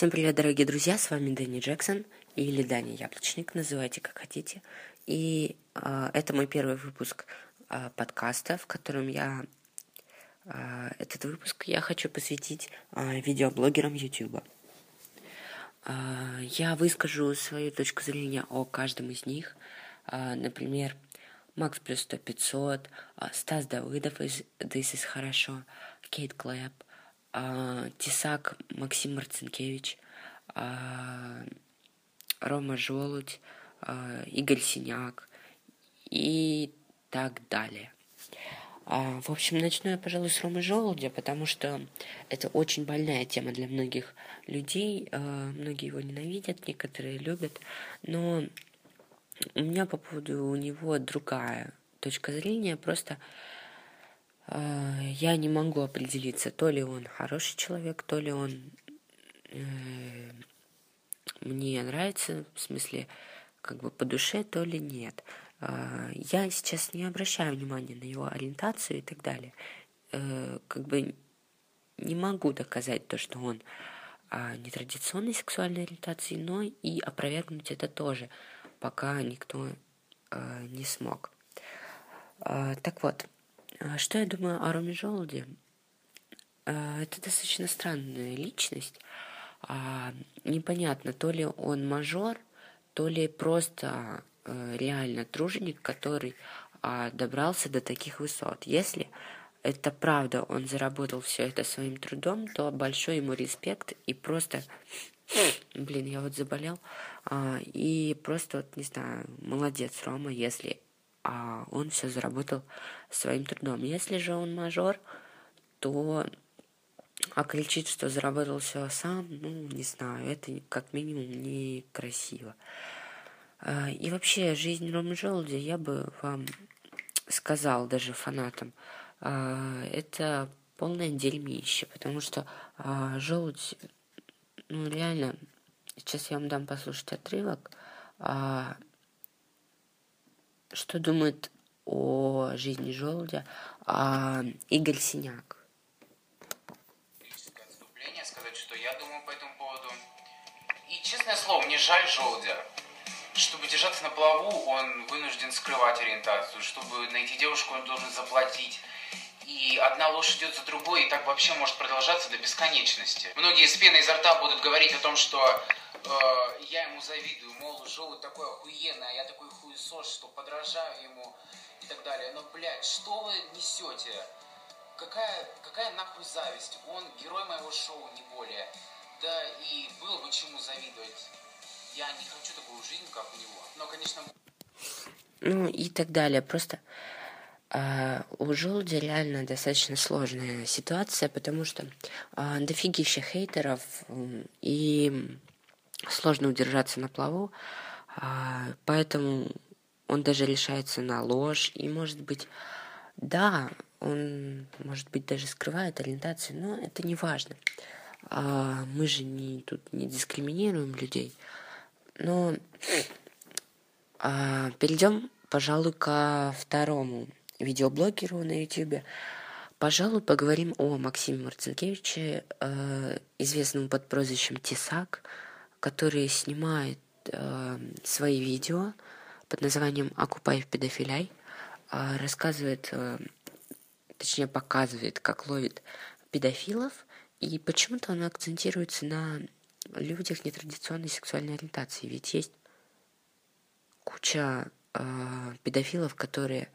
Всем привет, дорогие друзья, с вами Дэнни Джексон или Даня Яблочник, называйте как хотите. И это мой первый выпуск подкаста, в котором я... этот выпуск я хочу посвятить видеоблогерам YouTube. Я выскажу свою точку зрения о каждом из них. Например, Макс плюс 100 500, Стас Давыдов из This is хорошо, Кейт Клэп, Тесак, Максим Марцинкевич, Рома Желудь, Игорь Синяк и так далее. В общем, начну я, пожалуй, с Ромы Желудя, потому что это очень больная тема для многих людей. Многие его ненавидят, некоторые любят. Но у меня по поводу него другая точка зрения. Просто я не могу определиться, то ли он хороший человек, то ли он мне нравится, в смысле, как бы по душе, то ли нет. Я сейчас не обращаю внимания на его ориентацию и так далее. Как бы не могу доказать то, что он нетрадиционной сексуальной ориентации, но и опровергнуть это тоже, пока никто не смог. Так вот, что я думаю о Роме Желуде? Это достаточно странная личность. Непонятно, то ли он мажор, то ли просто... реально труженик, который добрался до таких высот. Если это правда, он заработал все это своим трудом, то большой ему респект. И просто, блин, я вот заболел, и просто, вот не знаю, молодец Рома, если он все заработал своим трудом. Если же он мажор, то кричит, что заработал все сам, не знаю, это как минимум некрасиво. И вообще, жизнь Ромы Желудя, я бы вам сказал, даже фанатам, это полное дерьмище, потому что Желудь, реально, сейчас я вам дам послушать отрывок, что думает о жизни Желудя Игорь Синяк. Отступление сказать, что я думаю по этому поводу. И, честное слово, мне жаль Желудя. Чтобы держаться на плаву, он вынужден скрывать ориентацию. Чтобы найти девушку, он должен заплатить. И одна ложь идет за другой, и так вообще может продолжаться до бесконечности. Многие с пеной изо рта будут говорить о том, что я ему завидую, мол, Желудь такой охуенный, а я такой хуесос, что подражаю ему и так далее. Но, блядь, что вы несете? Какая нахуй зависть? Он герой моего шоу, не более. Да и было бы чему завидовать. Я не хочу такую жизнь, как у него. Но, конечно... и так далее. Просто у Желудя реально достаточно сложная ситуация, потому что дофигища хейтеров, и сложно удержаться на плаву, поэтому он даже решается на ложь, и, может быть, да, он, может быть, даже скрывает ориентацию, но это не важно. Мы же тут не дискриминируем людей. Но перейдем, пожалуй, ко второму видеоблогеру на YouTube. Пожалуй, поговорим о Максиме Марцинкевиче, известном под прозвищем Тесак, который снимает свои видео под названием «Окупай в педофиляй», рассказывает, точнее показывает, как ловит педофилов, и почему-то он акцентируется на... людях нетрадиционной сексуальной ориентации, ведь есть куча педофилов, которые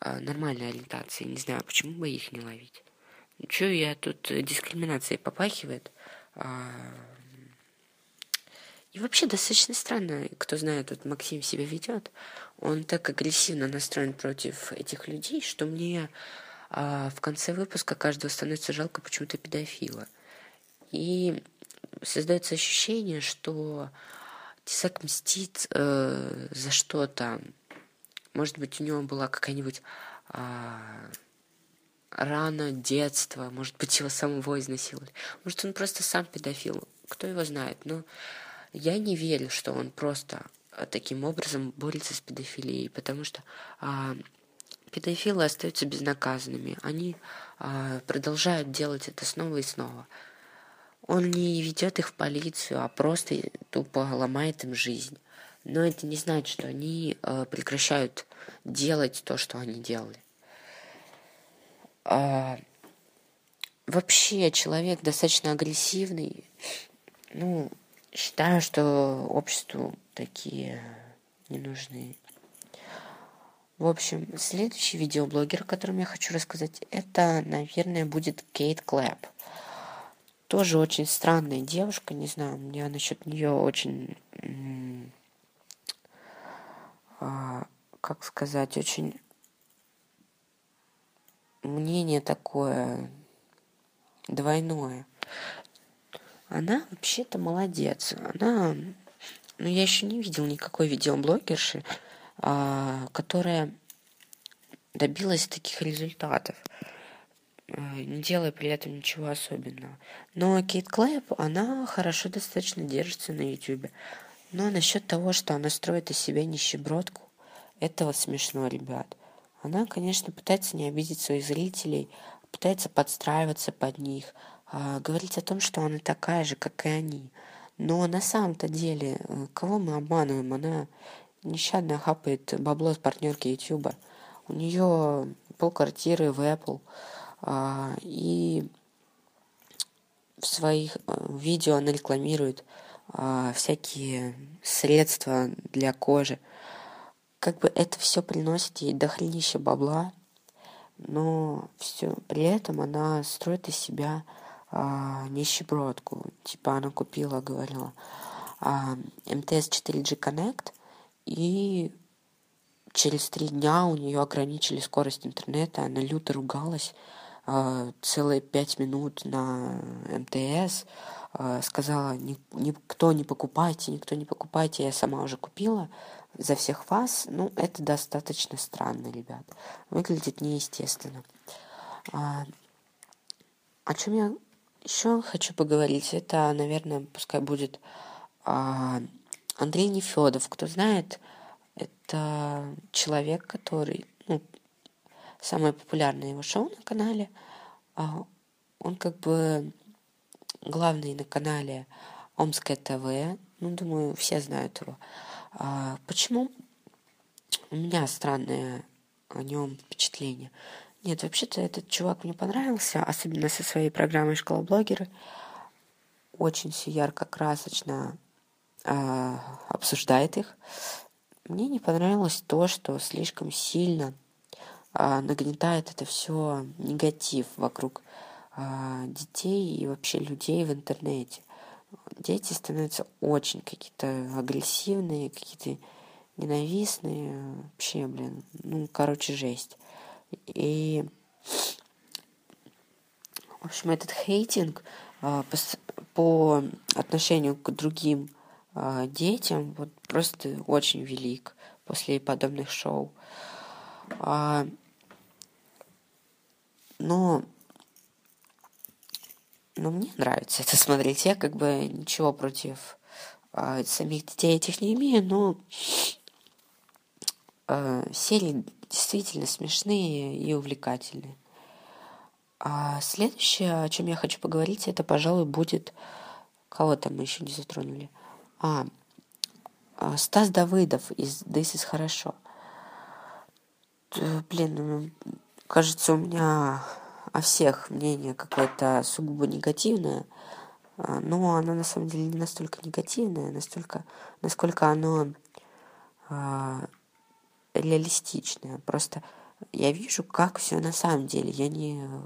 нормальной ориентации, не знаю, почему бы их не ловить. Чё я тут дискриминацией попахивает? И вообще достаточно странно, кто знает, вот Максим себя ведет, он так агрессивно настроен против этих людей, что мне в конце выпуска каждого становится жалко почему-то педофила. И создается ощущение, что Тесак мстит за что-то. Может быть, у него была какая-нибудь рана детства, может быть, его самого изнасиловали. Может, он просто сам педофил, кто его знает. Но я не верю, что он просто таким образом борется с педофилией, потому что педофилы остаются безнаказанными. Они продолжают делать это снова и снова. Он не ведет их в полицию, а просто тупо ломает им жизнь. Но это не значит, что они прекращают делать то, что они делали. Вообще, человек достаточно агрессивный. Ну, считаю, что обществу такие не нужны. В общем, следующий видеоблогер, о котором я хочу рассказать, это, наверное, будет Кейт Клэп. Тоже очень странная девушка, не знаю, у меня насчет нее очень, как сказать, очень мнение такое двойное. Она вообще-то молодец. Она, ну, я еще не видел никакой видеоблогерши, которая добилась таких результатов, не делая при этом ничего особенного. Но Кейт Клэп, она хорошо достаточно держится на Ютубе. Но насчет того, что она строит из себя нищебродку, это вот смешно, ребят. Она, конечно, пытается не обидеть своих зрителей, пытается подстраиваться под них, говорить о том, что она такая же, как и они. Но на самом-то деле, кого мы обманываем? Она нещадно хапает бабло с партнерки Ютуба. У нее полквартиры в Apple. И в своих видео она рекламирует всякие средства для кожи. Как бы это все приносит ей дохренища бабла, но все при этом она строит из себя нищебродку. Типа она купила, говорила, МТС 4G Connect, и через 3 дня у нее ограничили скорость интернета. Она люто ругалась целые 5 минут на МТС, сказала: никто не покупайте, никто не покупайте, я сама уже купила за всех вас. Ну, это достаточно странно, ребят. Выглядит неестественно. О чем я еще хочу поговорить, это, наверное, пускай будет Андрей Нефедов. Кто знает, это человек, который, ну, самое популярное его шоу на канале. Он как бы главный на канале Омское ТВ. Ну, думаю, все знают его. Почему у меня странное о нем впечатление? Нет, вообще-то этот чувак мне понравился, особенно со своей программой «Школа блогеры». Очень все ярко-красочно обсуждает их. Мне не понравилось то, что слишком сильно нагнетает это все негатив вокруг детей и вообще людей в интернете. Дети становятся очень какие-то агрессивные, какие-то ненавистные. Вообще, блин, ну, короче, жесть. И, в общем, этот хейтинг по отношению к другим детям вот просто очень велик после подобных шоу. Но мне нравится это смотреть. Я как бы ничего против самих детей этих не имею, но серии действительно смешные и увлекательные. Следующее, о чем я хочу поговорить, это, пожалуй, будет... Кого-то мы еще не затронули. Стас Давыдов из This is хорошо. Блин, кажется, у меня... о всех мнение какое-то сугубо негативное, но оно на самом деле не настолько негативное, насколько оно реалистичное. Просто я вижу, как все на самом деле. Я не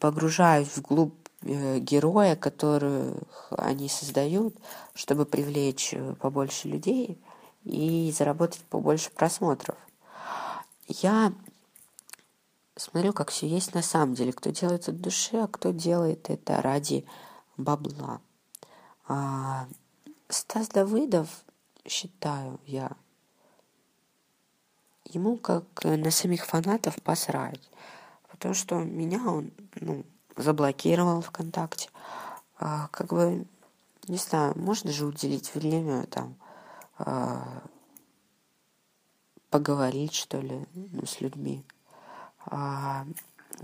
погружаюсь вглубь героя, которых они создают, чтобы привлечь побольше людей и заработать побольше просмотров. Я смотрю, как все есть на самом деле. Кто делает это от души, а кто делает это ради бабла. Стас Давыдов, считаю я, ему как на самих фанатов посрать. Потому что меня он, ну, заблокировал ВКонтакте. Как бы, не знаю, можно же уделить время там... поговорить, что ли, ну, с людьми.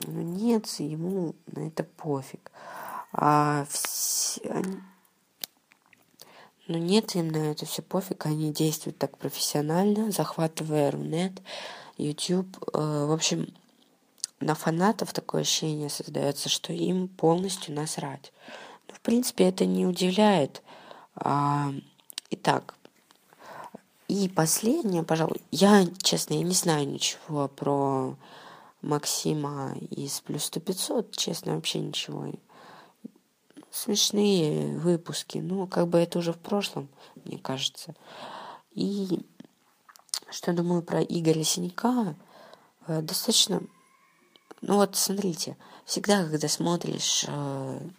Нет, ему на это пофиг. Но нет, им на это все пофиг, они действуют так профессионально, захватывая Рунет, YouTube. В общем, на фанатов такое ощущение создается, что им полностью насрать. Но, в принципе, это не удивляет. Итак, и последнее, пожалуй, я, честно, я не знаю ничего про Максима из «+100 500», честно, вообще ничего. Смешные выпуски, ну, как бы это уже в прошлом, мне кажется. И что думаю про Игоря Синяка, достаточно... Ну вот, смотрите, всегда, когда смотришь,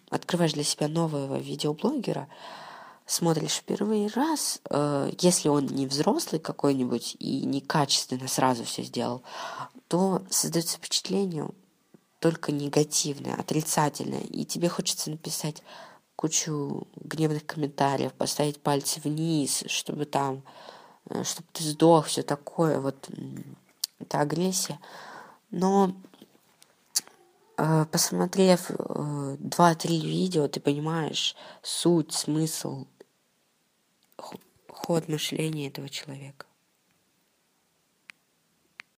открываешь для себя нового видеоблогера, смотришь в первый раз, если он не взрослый какой-нибудь и некачественно сразу все сделал, то создается впечатление только негативное, отрицательное, и тебе хочется написать кучу гневных комментариев, поставить пальцы вниз, чтобы там, чтобы ты сдох, все такое, вот, это агрессия. Но посмотрев 2-3 видео, ты понимаешь суть, смысл, ход мышления этого человека.